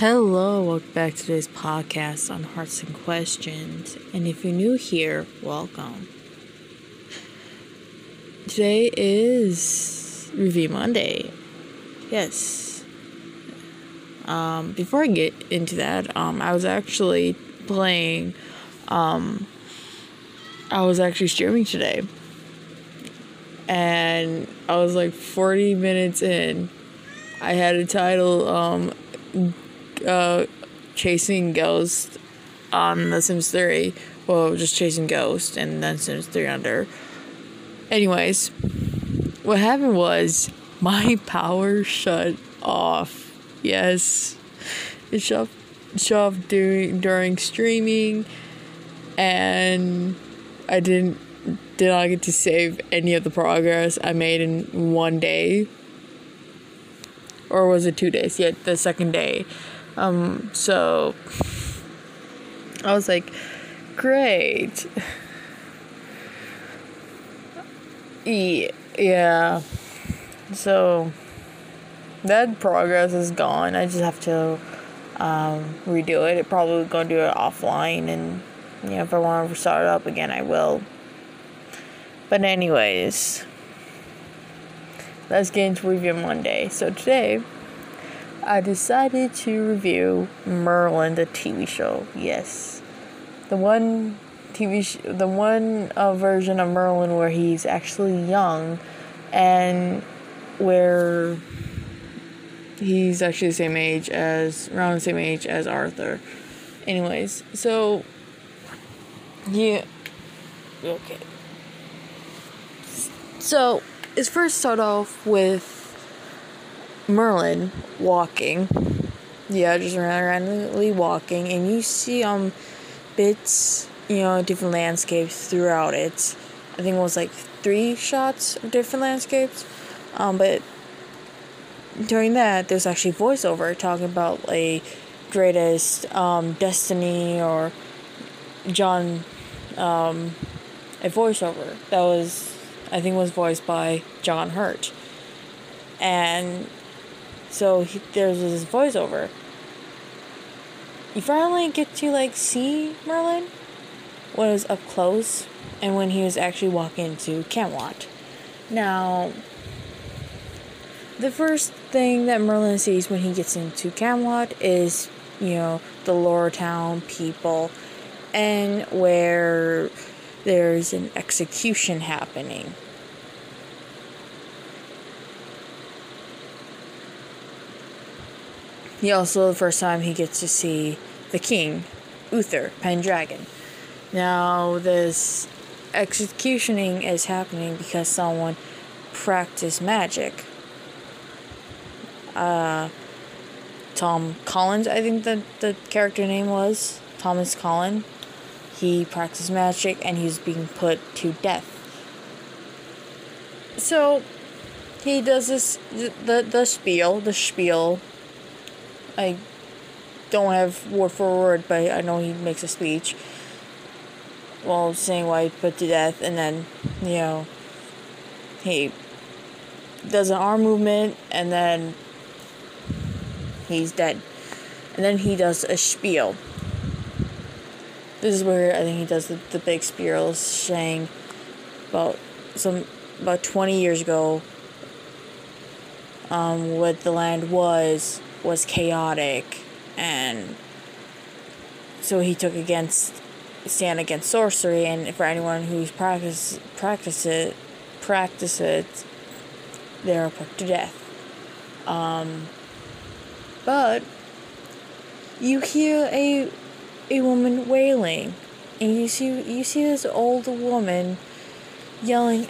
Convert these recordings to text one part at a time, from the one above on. Hello, welcome back to today's podcast on Hearts and Questions, and if you're new here, welcome. Today is Review Monday. Yes. Before I get into that, I was actually playing, I was actually streaming today, and I was like 40 minutes in. I had a title, Chasing Ghosts on The Sims 3. Well, just Chasing Ghosts and then Sims 3 Under. Anyways, what happened was my power shut off. Yes, it shut off during streaming, and I did not get to save any of the progress I made in one day. Or was it 2 days? Yeah, the second day. So I was like, great. Yeah. So that progress is gone. I just have to redo it. I'm probably gonna do it offline, and if I want to start it up again, I will. But anyways, let's get into Review Monday. So today, I decided to review Merlin, the TV show. Yes, the one version of Merlin where he's actually young, and where he's actually around the same age as Arthur. Anyways, so yeah, okay. So let's first start off with Merlin walking. Yeah, just randomly walking, and you see bits, different landscapes throughout it. I think it was like 3 shots of different landscapes. But during that, there's actually voiceover talking about like greatest destiny, or John, a voiceover that was, I think, was voiced by John Hurt. And so there's this voiceover. You finally get to like see Merlin when it was up close, and when he was actually walking to Camelot. Now, the first thing that Merlin sees when he gets into Camelot is, the lower town people, and where there's an execution happening. He also, the first time, he gets to see the king, Uther Pendragon. Now, this executioning is happening because someone practiced magic. Tom Collins, I think the character name was, Thomas Collins. He practiced magic, and he was being put to death. So, he does this, the spiel. I don't have word for word, but I know he makes a speech while saying why he put to death, and then, he does an arm movement, and then he's dead. And then he does a spiel. This is where I think he does the big spiel, saying about 20 years ago, what the land was chaotic, and so he took stand against sorcery, and for anyone who's practice it, they're put to death. But you hear a woman wailing, and you see this old woman yelling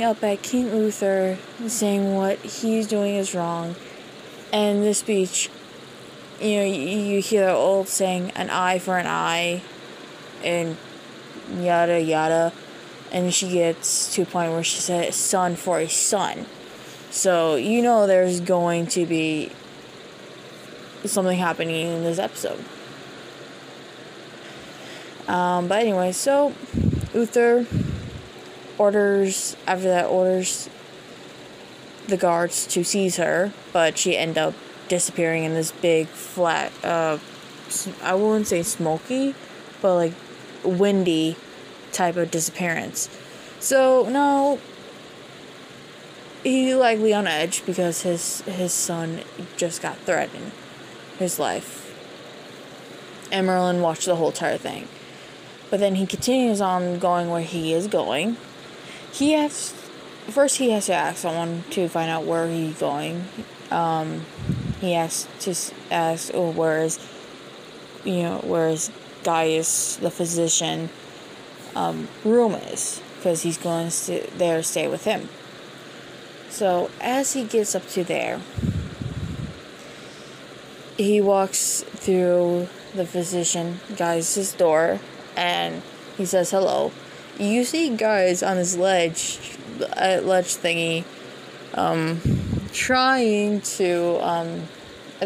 up at King Uther, saying what he's doing is wrong. And this speech, you hear the old saying, an eye for an eye, and yada yada. And she gets to a point where she said, son for a son. So, there's going to be something happening in this episode. But anyway, so Uther orders the guards to seize her, but she ended up disappearing in this big, flat, I wouldn't say smoky, but like windy type of disappearance. So, no, he likely on edge because his son just got threatened, his life. And Merlin watched the whole entire thing. But then he continues on going where he is going. First he has to ask someone to find out where he's going. He has to ask, oh, where is Gaius, the physician, room is. Because he's going to there stay with him. So, as he gets up to there, he walks through the physician Gaius' door, and he says hello. You see Gaius on his ledge thingy, trying to, I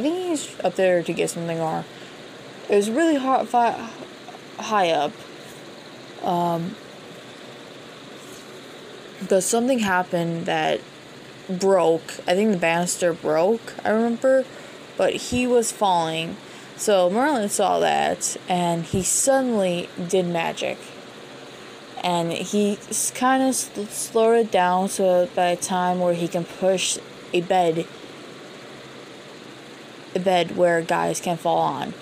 think he's up there to get something or it was really high up, but something happened that broke. I think the banister broke, I remember, but he was falling. So Merlin saw that, and he suddenly did magic. And he kind of slowed it down so by a time where he can push a bed where Gaius can fall on.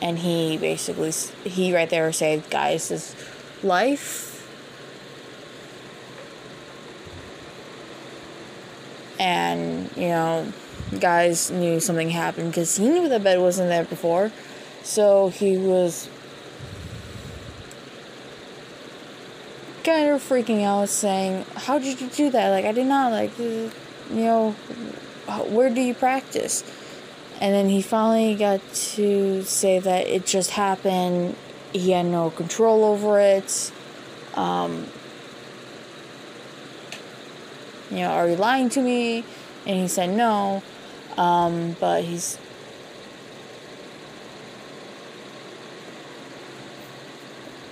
And he basically, he right there saved Gaius' life. And, you know, Gaius knew something happened because he knew the bed wasn't there before. So he was kind of freaking out, saying, how did you do that? Like, I did not, like, you know, where do you practice? And then he finally got to say that it just happened. He had no control over it. You know, are you lying to me? And he said no. But he's...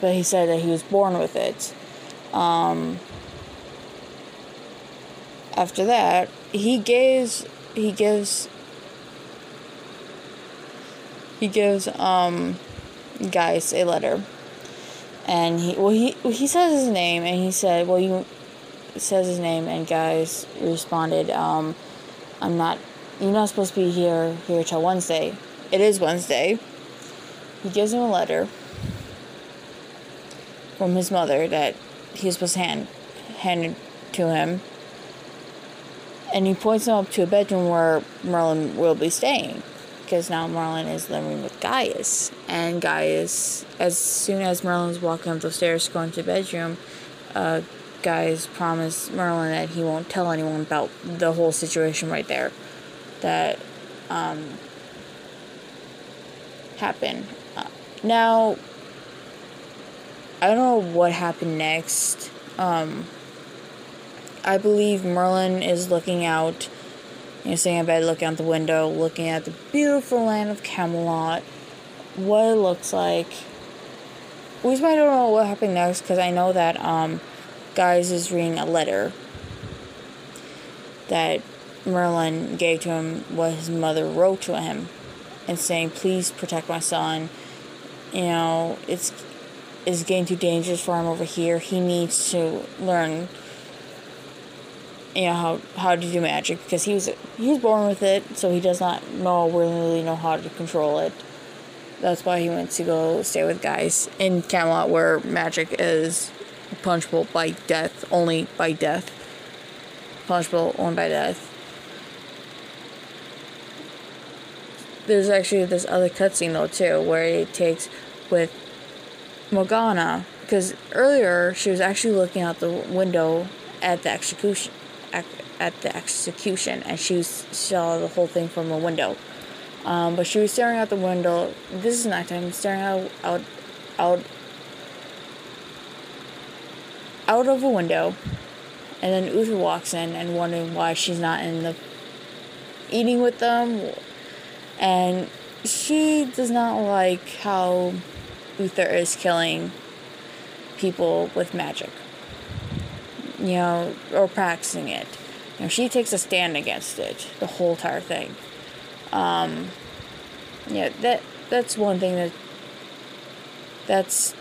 But he said that he was born with it. After that, he gives Gaius a letter, and he says his name, and he said, well, you says his name, and Gaius responded, you're not supposed to be here till Wednesday. It is Wednesday. He gives him a letter from his mother that he was supposed to hand to him. And he points him up to a bedroom where Merlin will be staying. Because now Merlin is living with Gaius. And Gaius, as soon as Merlin's walking up the stairs going to the bedroom, Gaius promised Merlin that he won't tell anyone about the whole situation right there. That happened. Now... I don't know what happened next. I believe Merlin is looking out, you know, sitting in bed, looking out the window, looking at the beautiful land of Camelot, what it looks like. We just might don't know what happened next, because I know that Gaius is reading a letter that Merlin gave to him, what his mother wrote to him, and saying, please protect my son. You know, it's getting too dangerous for him over here. He needs to learn, you know, how to do magic, because he was born with it, so he does not really know how to control it. That's why he went to go stay with guys in Camelot, where magic is punishable by death, only by death. Punishable only by death. There's actually this other cutscene though too, where it takes with Morgana, because earlier she was actually looking out the window at the execution, and she saw the whole thing from a window. But she was staring out the window. This is nighttime, staring out of a window, and then Uther walks in and wondering why she's not in the eating with them, and she does not like how Uther is killing people with magic, you know, or practicing it. And she takes a stand against it, the whole entire thing. Yeah, that's one thing that's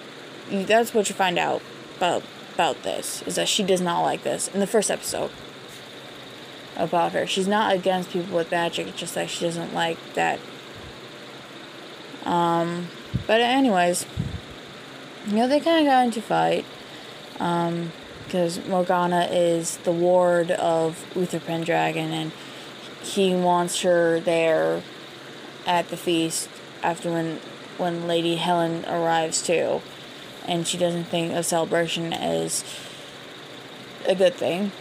what you find out about this, is that she does not like this in the first episode about her. She's not against people with magic, it's just that she doesn't like that. But anyways, you know, they kind of got into a fight, because Morgana is the ward of Uther Pendragon, and he wants her there at the feast after when Lady Helen arrives too, and she doesn't think a celebration is a good thing.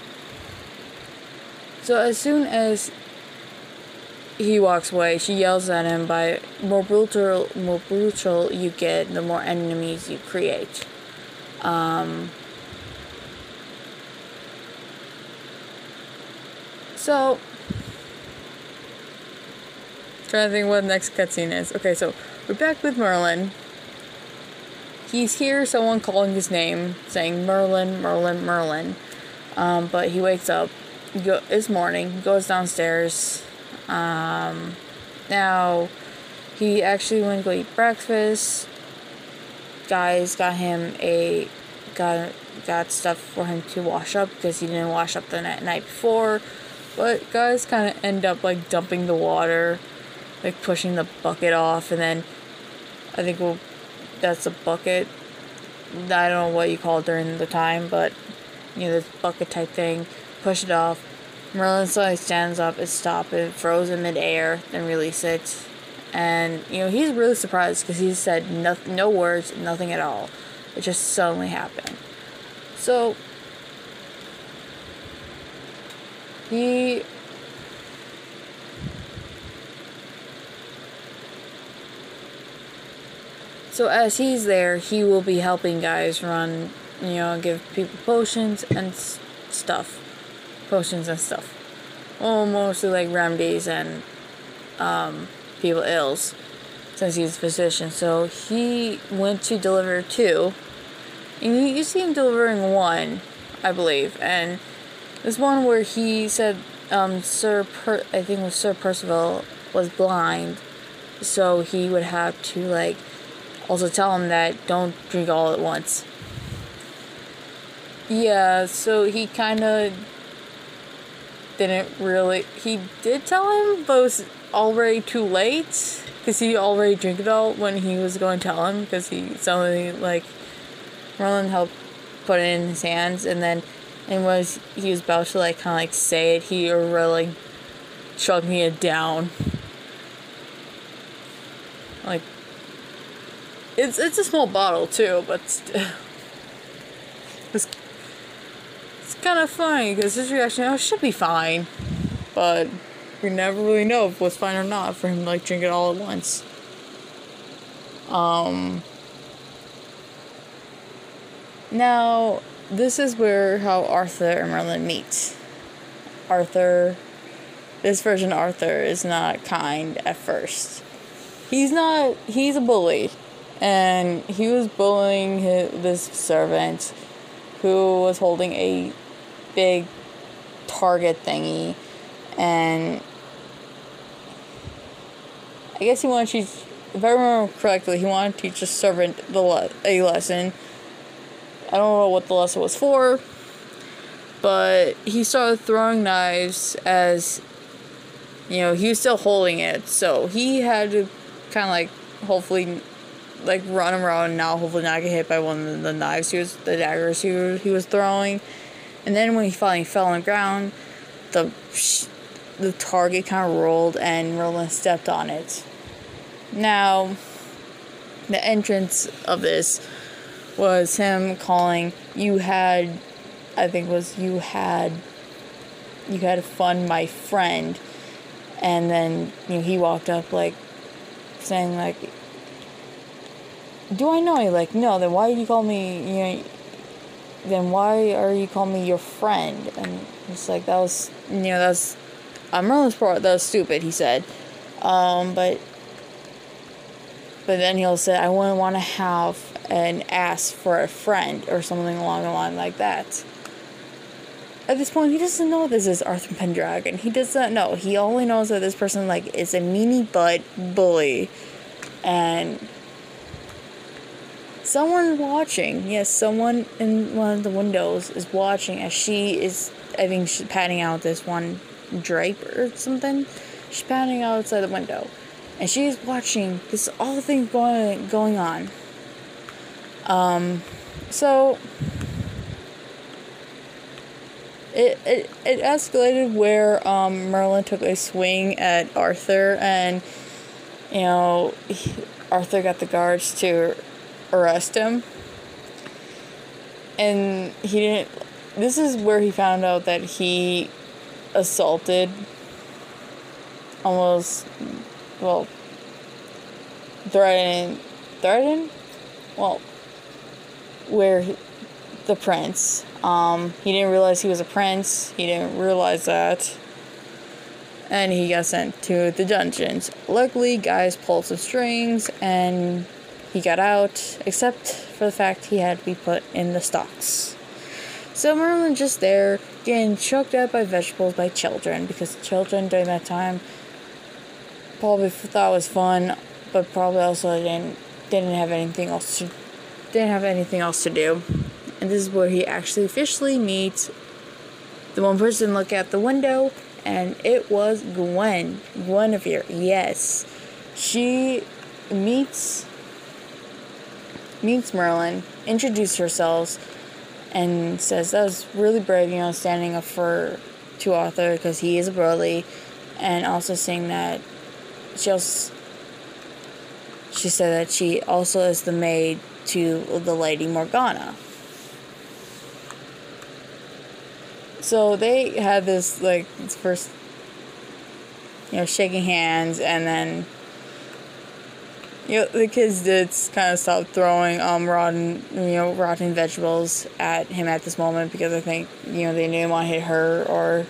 So as soon as he walks away, she yells at him by, more brutal you get, the more enemies you create. So, trying to think what the next cutscene is. Okay, so we're back with Merlin. He's here, someone calling his name, saying Merlin, Merlin, Merlin. But he wakes up. It's morning. Goes downstairs. Now, he actually went to go eat breakfast. Guys got stuff for him to wash up because he didn't wash up the night before. But guys kind of end up like dumping the water, like pushing the bucket off, and then I think that's a bucket. I don't know what you call it during the time, but you know, this bucket type thing. Push it off. Merlin slowly stands up, it stopped, it froze in midair, then release it. And, you know, he's really surprised because he said no words, nothing at all. It just suddenly happened. So, So as he's there, he will be helping guys run, you know, give people potions and stuff. Well, mostly like remedies and people ills, since he's a physician. So he went to deliver two, and you see him delivering one, I believe, and this one where he said Sir Percival was blind, so he would have to like also tell him that don't drink all at once. Yeah, so he kind of he did tell him, but it was already too late, because he already drank it all when he was going to tell him, because he suddenly, like, Roland helped put it in his hands, and then, he was about to, like, kind of, like, say it, he really chugging it down. Like, it's a small bottle, too, but still. Kind of funny because his reaction, oh, should be fine, but we never really know if it was fine or not for him to like drink it all at once. Now this is where how Arthur and Merlin meet. This version Arthur is not kind at first. He's a bully, and he was bullying this servant who was holding a big target thingy, and I guess he wanted to teach, if I remember correctly, he wanted to teach the servant a lesson. I don't know what the lesson was for, but he started throwing knives as, you know, he was still holding it, so he had to kind of like, hopefully, like, run around and hopefully not get hit by one of the knives the daggers he was throwing. And then when he finally fell on the ground, the target kind of rolled and Roland stepped on it. Now, the entrance of this was him calling, you had to fund my friend. And then, you know, he walked up, like, saying, like, do I know you? Like, no, then why do you call me, you know, then why are you calling me your friend? And it's like, Merlin's part, that was stupid, he said. But then he'll say, I wouldn't want to have an ass for a friend, or something along the line like that. At this point, he doesn't know this is Arthur Pendragon. He doesn't know. He only knows that this person, like, is a meanie butt bully. And someone watching. Yes, someone in one of the windows is watching as she is, I think she's patting out this one drape or something. She's patting outside the window. And she's watching this all thing going on. So it escalated where Merlin took a swing at Arthur, and you know Arthur got the guards to arrest him, and he didn't. This is where he found out that he assaulted threatened the prince. He didn't realize he was a prince. He didn't realize that. And he got sent to the dungeons. Luckily, guys pulled some strings and he got out, except for the fact he had to be put in the stocks. So Merlin just there, getting choked up by vegetables by children, because children during that time probably thought it was fun, but probably also didn't have anything else to do. And this is where he actually officially meets the one person look out the window, and it was Guinevere. Yes, she meets Merlin, introduces herself, and says that was really brave, you know, standing up to Arthur because he is a bully, and also saying that she said that she also is the maid to the Lady Morgana. So they had this, like, first, you know, shaking hands, and then, you know, the kids did kind of stop throwing rotten vegetables at him at this moment, because I think, you know, they didn't want to hit her, or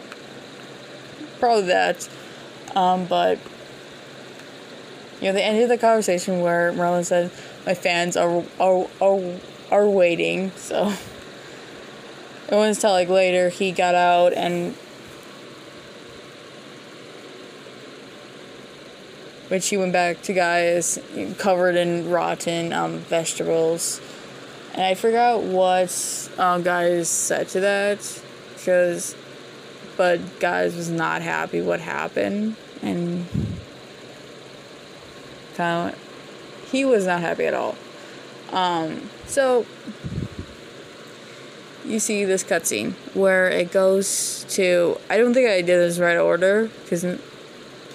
probably that, but, you know, they ended the conversation where Merlin said, my fans are waiting, so. It wasn't until, like, later he got out and, when she went back to Gaius, covered in rotten vegetables. And I forgot what Gaius said to that, but Gaius was not happy what happened, and he was not happy at all. So you see this cutscene where it goes to, I don't think I did this right order, because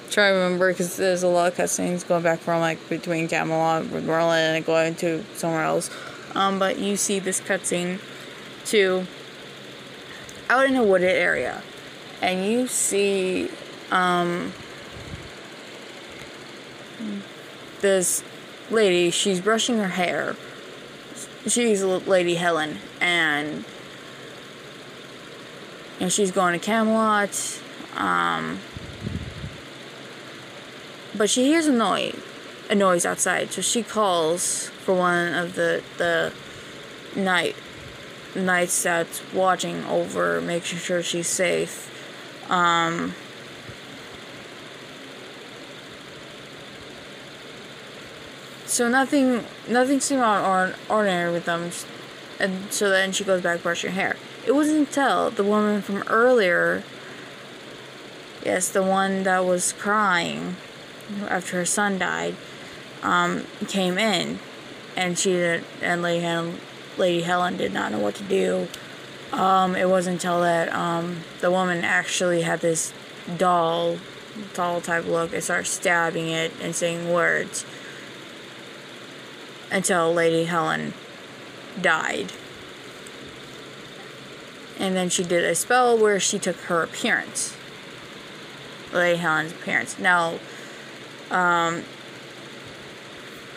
try to remember, because there's a lot of cutscenes going back from, like, between Camelot with Merlin and going to somewhere else. But you see this cutscene to out in a wooded area, and you see this lady, she's brushing her hair. She's Lady Helen, and she's going to Camelot, but she hears a noise outside, so she calls for one of the knights that's watching over, making sure she's safe, So nothing seemed ordinary with them, and so then she goes back brushing her hair. It wasn't until the woman from earlier, yes, the one that was crying after her son died, came in, and Lady Helen did not know what to do. It wasn't until that the woman actually had this doll type look and started stabbing it and saying words. Until Lady Helen died. And then she did a spell where she took her appearance. Lady Helen's appearance. Now,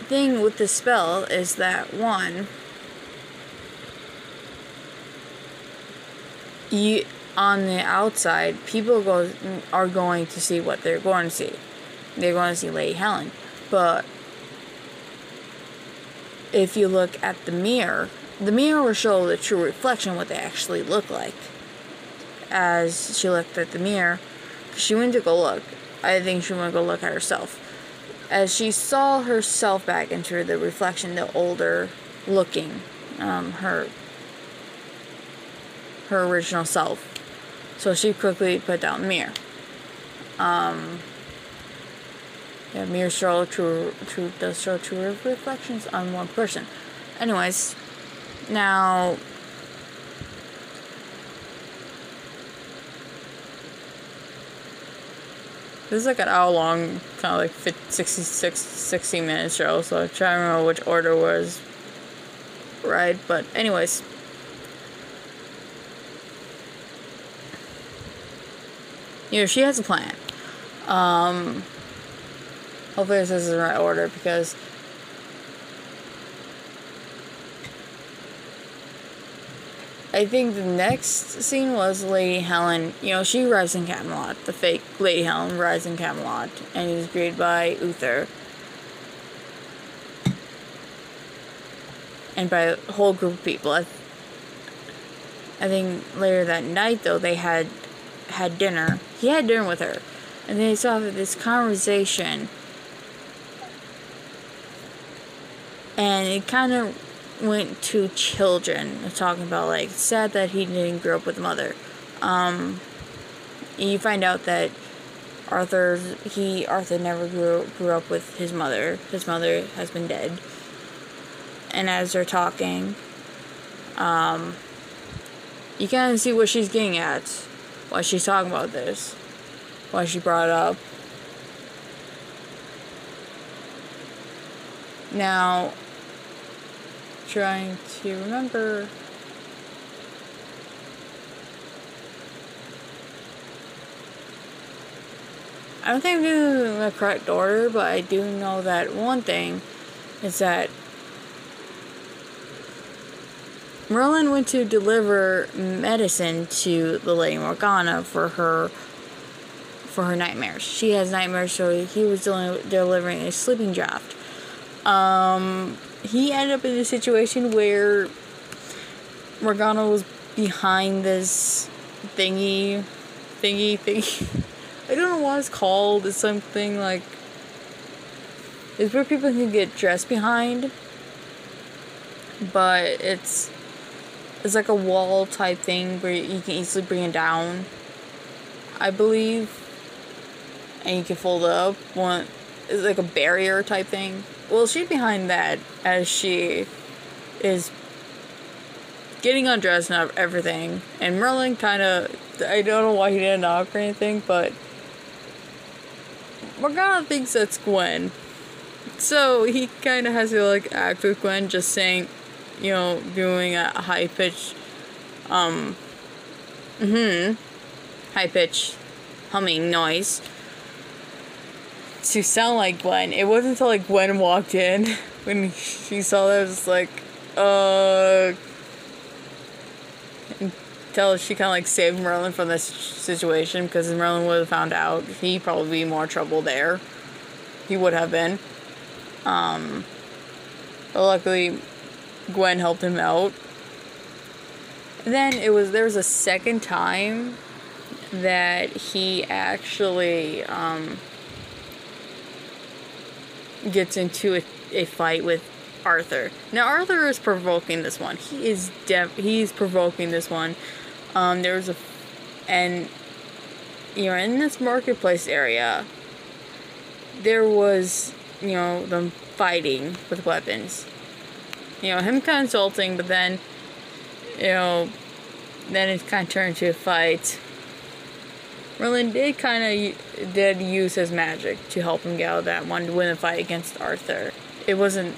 thing with the spell is that, one, on the outside, people are going to see what they're going to see. They're going to see Lady Helen. But if you look at the mirror will show the true reflection, what they actually look like. as she looked at the mirror. She went to go look. I think she went to go look at herself. As she saw herself back into the reflection, the older looking, her original self. So she quickly put down the mirror. Yeah, mirror show does show true reflections on one person. Anyways, now this is like an hour long, kind of like 60 minute show, so I'm trying to remember which order was right, but anyways. You know, she has a plan. Hopefully this is in the right order, because I think the next scene was Lady Helen. You know, she arrives in Camelot. The fake Lady Helen arrives in Camelot, and is greeted by Uther and by a whole group of people. I think later that night, though, they had dinner. He had dinner with her, and they saw this conversation, and it kind of went to children, talking about, like, it's sad that he didn't grow up with a mother. You find out that Arthur never grew up with his mother. His mother has been dead. And as they're talking, you kind of see what she's getting at, why she's talking about this, why she brought it up. Now, trying to remember. I don't think I'm doing the correct order, but I do know that one thing is that Merlin went to deliver medicine to the Lady Morgana for her nightmares. She has nightmares, so he was delivering a sleeping draught. He ended up in a situation where Morgana was behind this thingy. I don't know what it's called. It's something like, it's where people can get dressed behind, but it's like a wall type thing where you can easily bring it down, I believe, and you can fold it up. One, it's like a barrier type thing. Well, she's behind that as she is getting undressed and everything. And Merlin kind of, I don't know why he didn't knock or anything, but Morgana thinks that's Gwen. So he kind of has to, like, act with Gwen, just saying, you know, doing a high-pitched, high-pitched humming noise to sound like Gwen. It wasn't until, like, Gwen walked in, when she saw that, it was like, until she kind of, like, saved Merlin from this situation, because if Merlin would have found out, he'd probably be more trouble there. He would have been. But luckily, Gwen helped him out. And then there was a second time that he actually, gets into a fight with Arthur. Now, Arthur is provoking this one. He's provoking this one. And you know, in this marketplace area, there was, you know, them fighting with weapons. You know, him kind of insulting, but then, you know, then it kind of turned into a fight. Merlin did use his magic to help him get out of that one to win the fight against Arthur. It wasn't...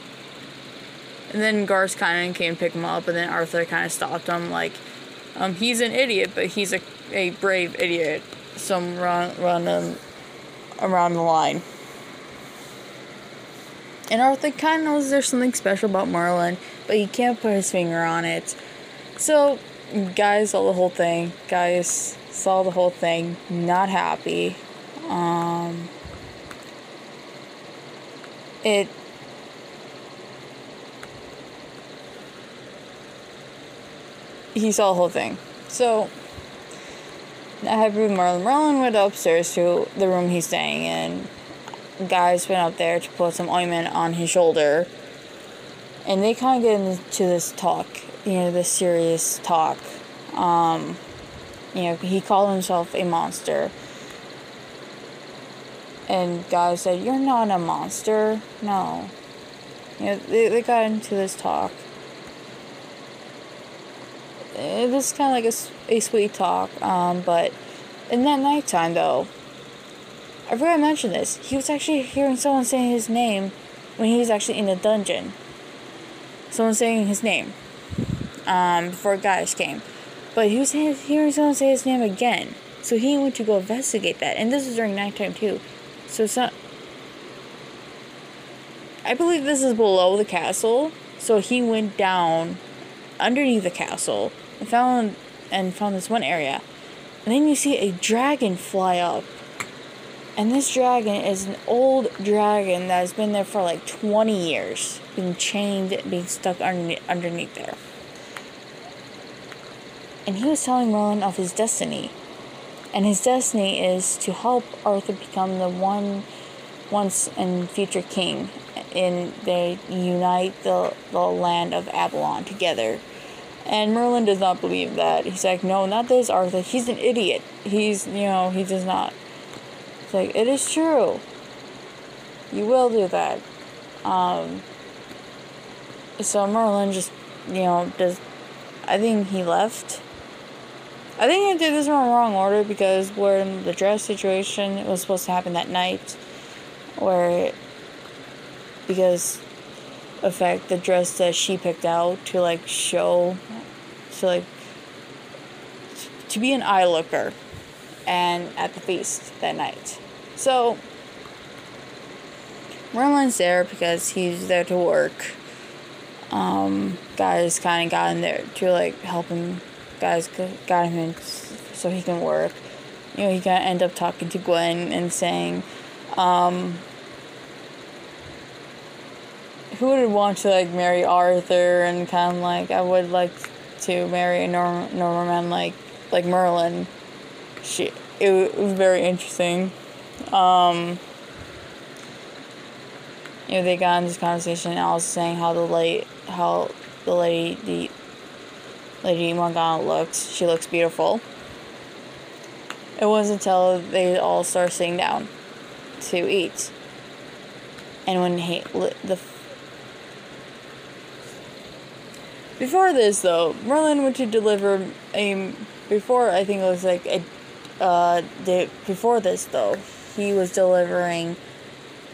And then Garth kind of came to pick him up, and then Arthur kind of stopped him, like, he's an idiot, but he's a brave idiot. Some run around the line. And Arthur kind of knows there's something special about Merlin, but he can't put his finger on it. So, Gaius saw the whole thing. Not happy. He saw the whole thing. So, I had room Merlin. Merlin went upstairs to the room he's staying in. Guys went up there to put some ointment on his shoulder. And they kind of get into this talk, you know, this serious talk. You know, he called himself a monster. And Gaius said, "You're not a monster." No. You know, they got into this talk. It was kind of like a sweet talk. But in that nighttime, though, I forgot to mention this. He was actually hearing someone saying his name when he was actually in the dungeon. Someone saying his name. Before Gaius came. But he was hearing someone say his name again. So he went to go investigate that. And this was during nighttime, too. So I believe this is below the castle, so he went down underneath the castle and found this one area. And then you see a dragon fly up. And this dragon is an old dragon that has been there for like 20 years, being chained, being stuck underneath there. And he was telling Merlin of his destiny. And his destiny is to help Arthur become the once and future king. And they unite the land of Avalon together. And Merlin does not believe that. He's like, "No, not this, Arthur. He's an idiot. He's, you know, he does not." It's like, "It is true. You will do that." So Merlin just, you know, I think he left. I think I did this in the wrong order because we're in the dress situation. It was supposed to happen that night, because of fact the dress that she picked out to like show, to be an eye looker, and at the feast that night. So Merlin's there because he's there to work. Guys kind of got in there to like help him. Guys got him in so he can work. You know, he got to end up talking to Gwen and saying, who would want to, like, marry Arthur? And kind of like, I would like to marry a normal man like Merlin. It was very interesting. You know, they got in this conversation and also saying how the Lady Morgana looks. She looks beautiful. It wasn't until they all start sitting down to eat. And when before this, though, Merlin went to deliver before this, though, he was delivering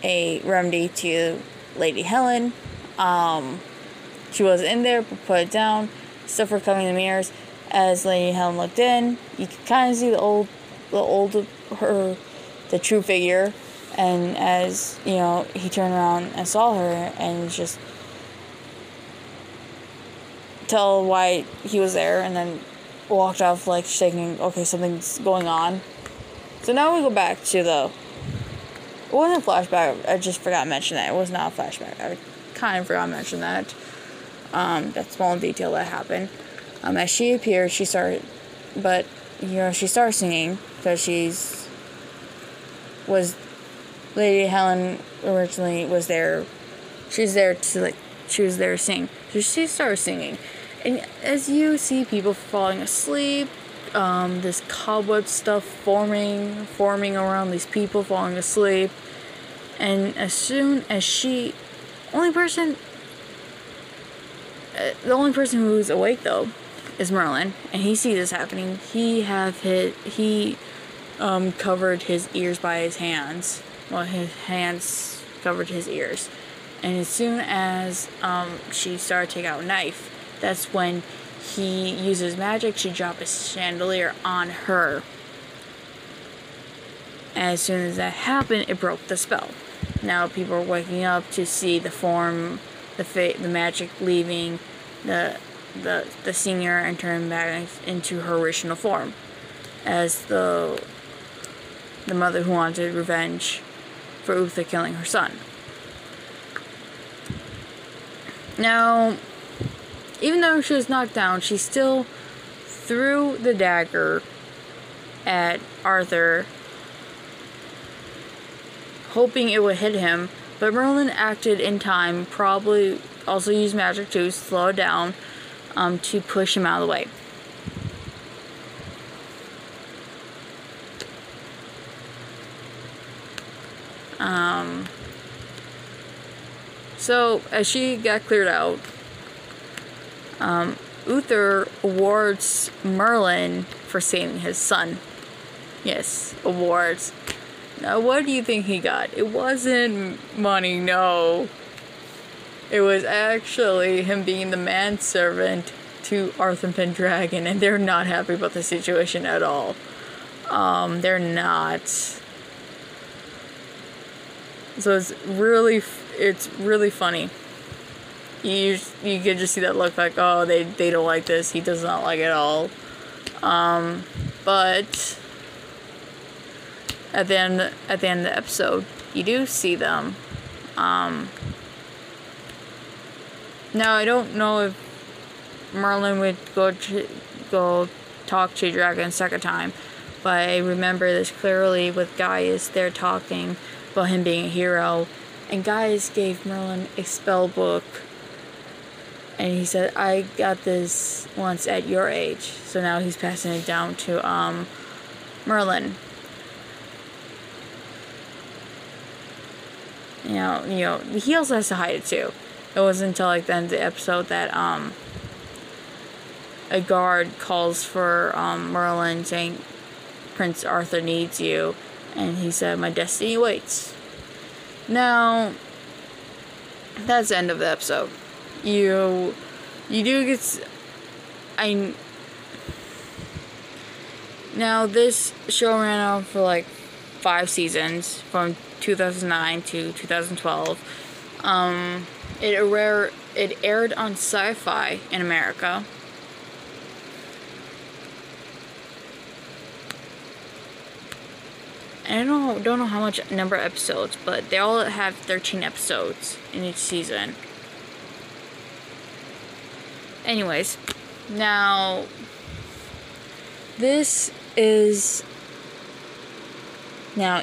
a remedy to Lady Helen. She was in there, but put it down. Stuff were coming in the mirrors. As Lady Helen looked in, you could kind of see the true figure. And as, you know, he turned around and saw her, and just tell why he was there, and then walked off like shaking. Okay, something's going on. So now we go back to it wasn't a flashback. I just forgot to mention that. It was not a flashback. I kind of forgot to mention that. That small detail that happened. As she appeared, she starts singing because Lady Helen originally was there. She was there to sing. So she starts singing. And as you see people falling asleep, this cobweb stuff forming around these people falling asleep. And as soon as the only person who's awake, though, is Merlin, and he sees this happening. He covered his ears by his hands. Well, his hands covered his ears. And as soon as she started taking out a knife, that's when he uses magic to drop a chandelier on her. As soon as that happened, it broke the spell. Now people are waking up to see the form, the magic leaving the singer and turning back into her original form, as the mother who wanted revenge for Uther killing her son. Now, even though she was knocked down, she still threw the dagger at Arthur, hoping it would hit him, but Merlin acted in time, probably also used magic to slow it down to push him out of the way. So, as she got cleared out, Uther awards Merlin for saving his son. Yes, awards. Now, what do you think he got? It wasn't money, no. It was actually him being the manservant to Arthur Pendragon, and they're not happy about the situation at all. They're not. So it's really funny. You could just see that look like, oh, they don't like this. He does not like it at all. But at the end of the episode, you do see them. Now I don't know if Merlin would go talk to Dragon a second time, but I remember this clearly with Gaius. They're talking about him being a hero. And Gaius gave Merlin a spell book, and he said, I got this once at your age. So now he's passing it down to Merlin. You know, he also has to hide it too. It wasn't until like the end of the episode that a guard calls for Merlin, saying, Prince Arthur needs you. And he said, my destiny waits. Now, that's the end of the episode. You do get... Now, this show ran on for, like, 5 seasons, from 2009 to 2012. It aired on Sci-Fi in America. And I don't know how much number of episodes, but they all have 13 episodes in each season. Anyways, now this is now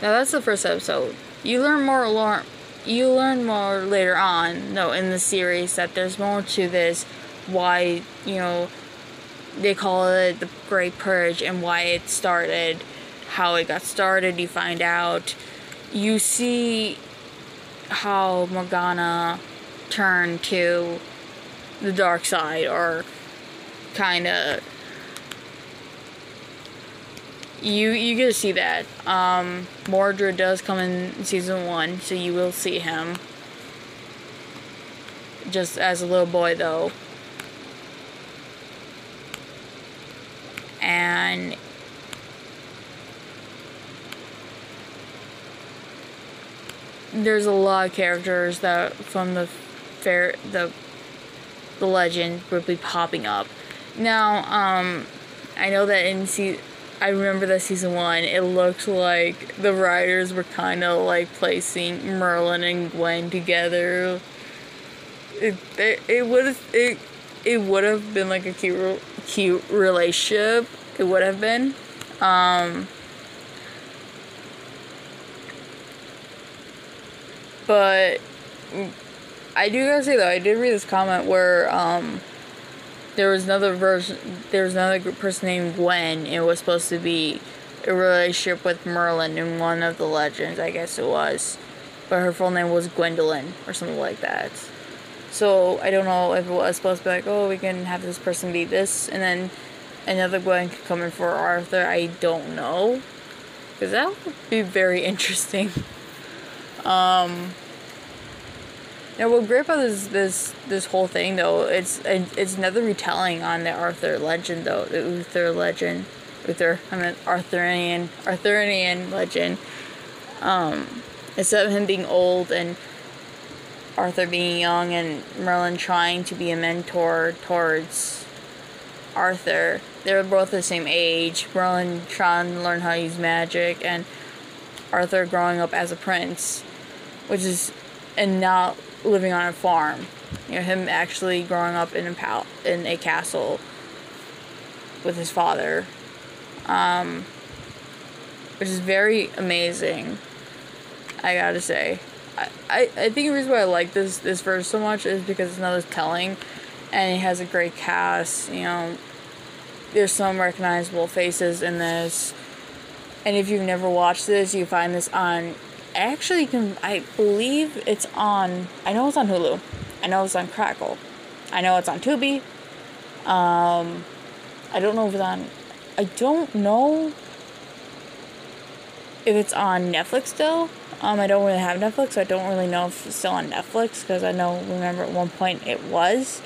that's the first episode. You learn more later on, though, in the series that there's more to this. Why, you know, they call it the Great Purge, and why it started, how it got started, you find out. You see how Morgana turned to the dark side, or kind of... You get to see that. Mordred does come in Season 1, so you will see him. Just as a little boy, though. And there's a lot of characters that from the legend would be popping up. Now, I know that I remember that Season 1. It looked like the writers were kind of like placing Merlin and Gwen together. It would have been like a cute relationship. It would have been. But I do gotta say, though, I did read this comment where there was another person named Gwen. It was supposed to be a relationship with Merlin in one of the legends, I guess it was, but her full name was Gwendolyn or something like that. So I don't know if it was supposed to be like, oh, we can have this person be this, and then another Gwen could come in for Arthur. I don't know, because that would be very interesting. Now, what great about this whole thing, though, it's another retelling on the Arthur legend, though, the Uther legend, Arthurian legend. Instead of him being old and Arthur being young, and Merlin trying to be a mentor towards Arthur. They're both the same age. Merlin trying to learn how to use magic, and Arthur growing up as a prince, and not living on a farm. You know, him actually growing up in a castle with his father, which is very amazing, I gotta say. I think the reason why I like this verse so much is because it's another telling, and it has a great cast. You know, there's some recognizable faces in this, and if you've never watched this, you find this on. I believe it's on. I know it's on Hulu. I know it's on Crackle. I know it's on Tubi. I don't know if it's on. I don't know if it's on Netflix still. I don't really have Netflix, so I don't really know if it's still on Netflix, because remember at one point it was.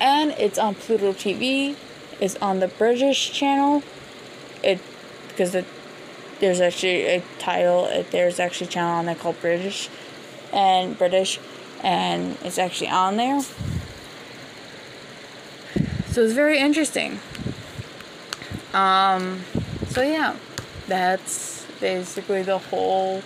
And it's on Pluto TV. It's on the British channel. There's actually a title. There's actually a channel on there called British, and it's actually on there. So it's very interesting. So yeah, that's basically the whole.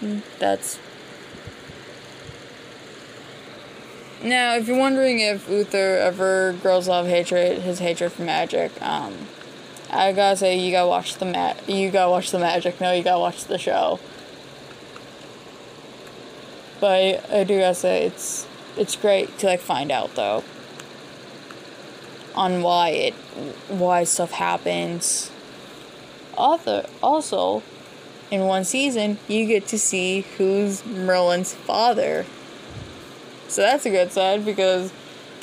Now, if you're wondering if Uther ever grows out of his hatred for magic, I gotta say, you gotta watch the magic. No, you gotta watch the show. But I do gotta say, it's great to find out though on why stuff happens. Also, in one season, you get to see who's Merlin's father. So that's a good side, because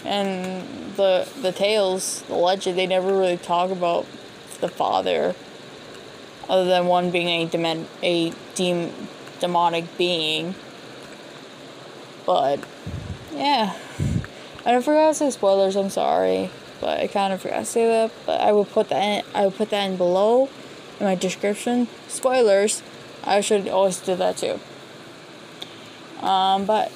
and the tales, the legend, they never really talk about the father, other than one being a demonic being. But yeah, I forgot to say spoilers. I'm sorry, but I kind of forgot to say that. But I will put that in, below in my description. Spoilers. I should always do that too. But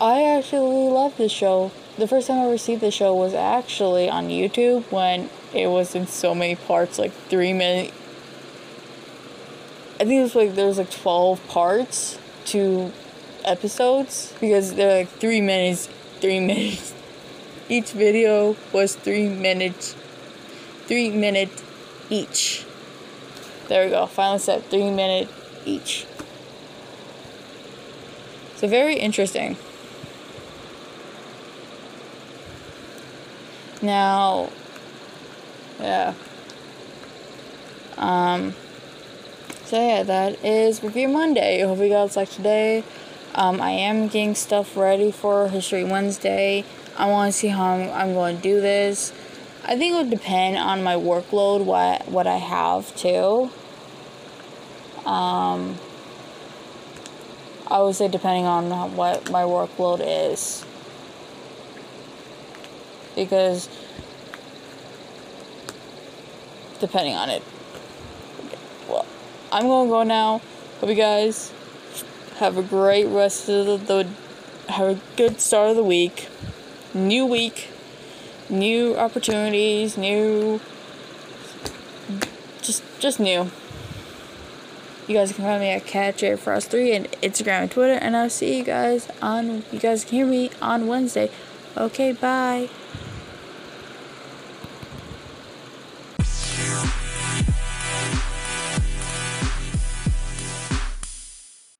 I actually love this show. The first time I ever seen the show was actually on YouTube, when it was in so many parts, 3 minutes. I think it was there's 12 parts to episodes, because they're 3 minutes. Each video was 3 minutes each. There we go, finally set 3 minutes each. So very interesting. Now, yeah. So yeah, that is Review Monday. Hope you guys like today. I am getting stuff ready for History Wednesday. I want to see how I'm going to do this. I think it would depend on my workload, what I have too. I would say depending on what my workload is. Because, depending on it. Well, I'm going to go now. Hope you guys have a great rest of have a good start of the week. New week. New opportunities. New. Just new. You guys can find me at CatchAirFrost3 and Instagram and Twitter. And I'll see you guys on Wednesday. Okay, bye.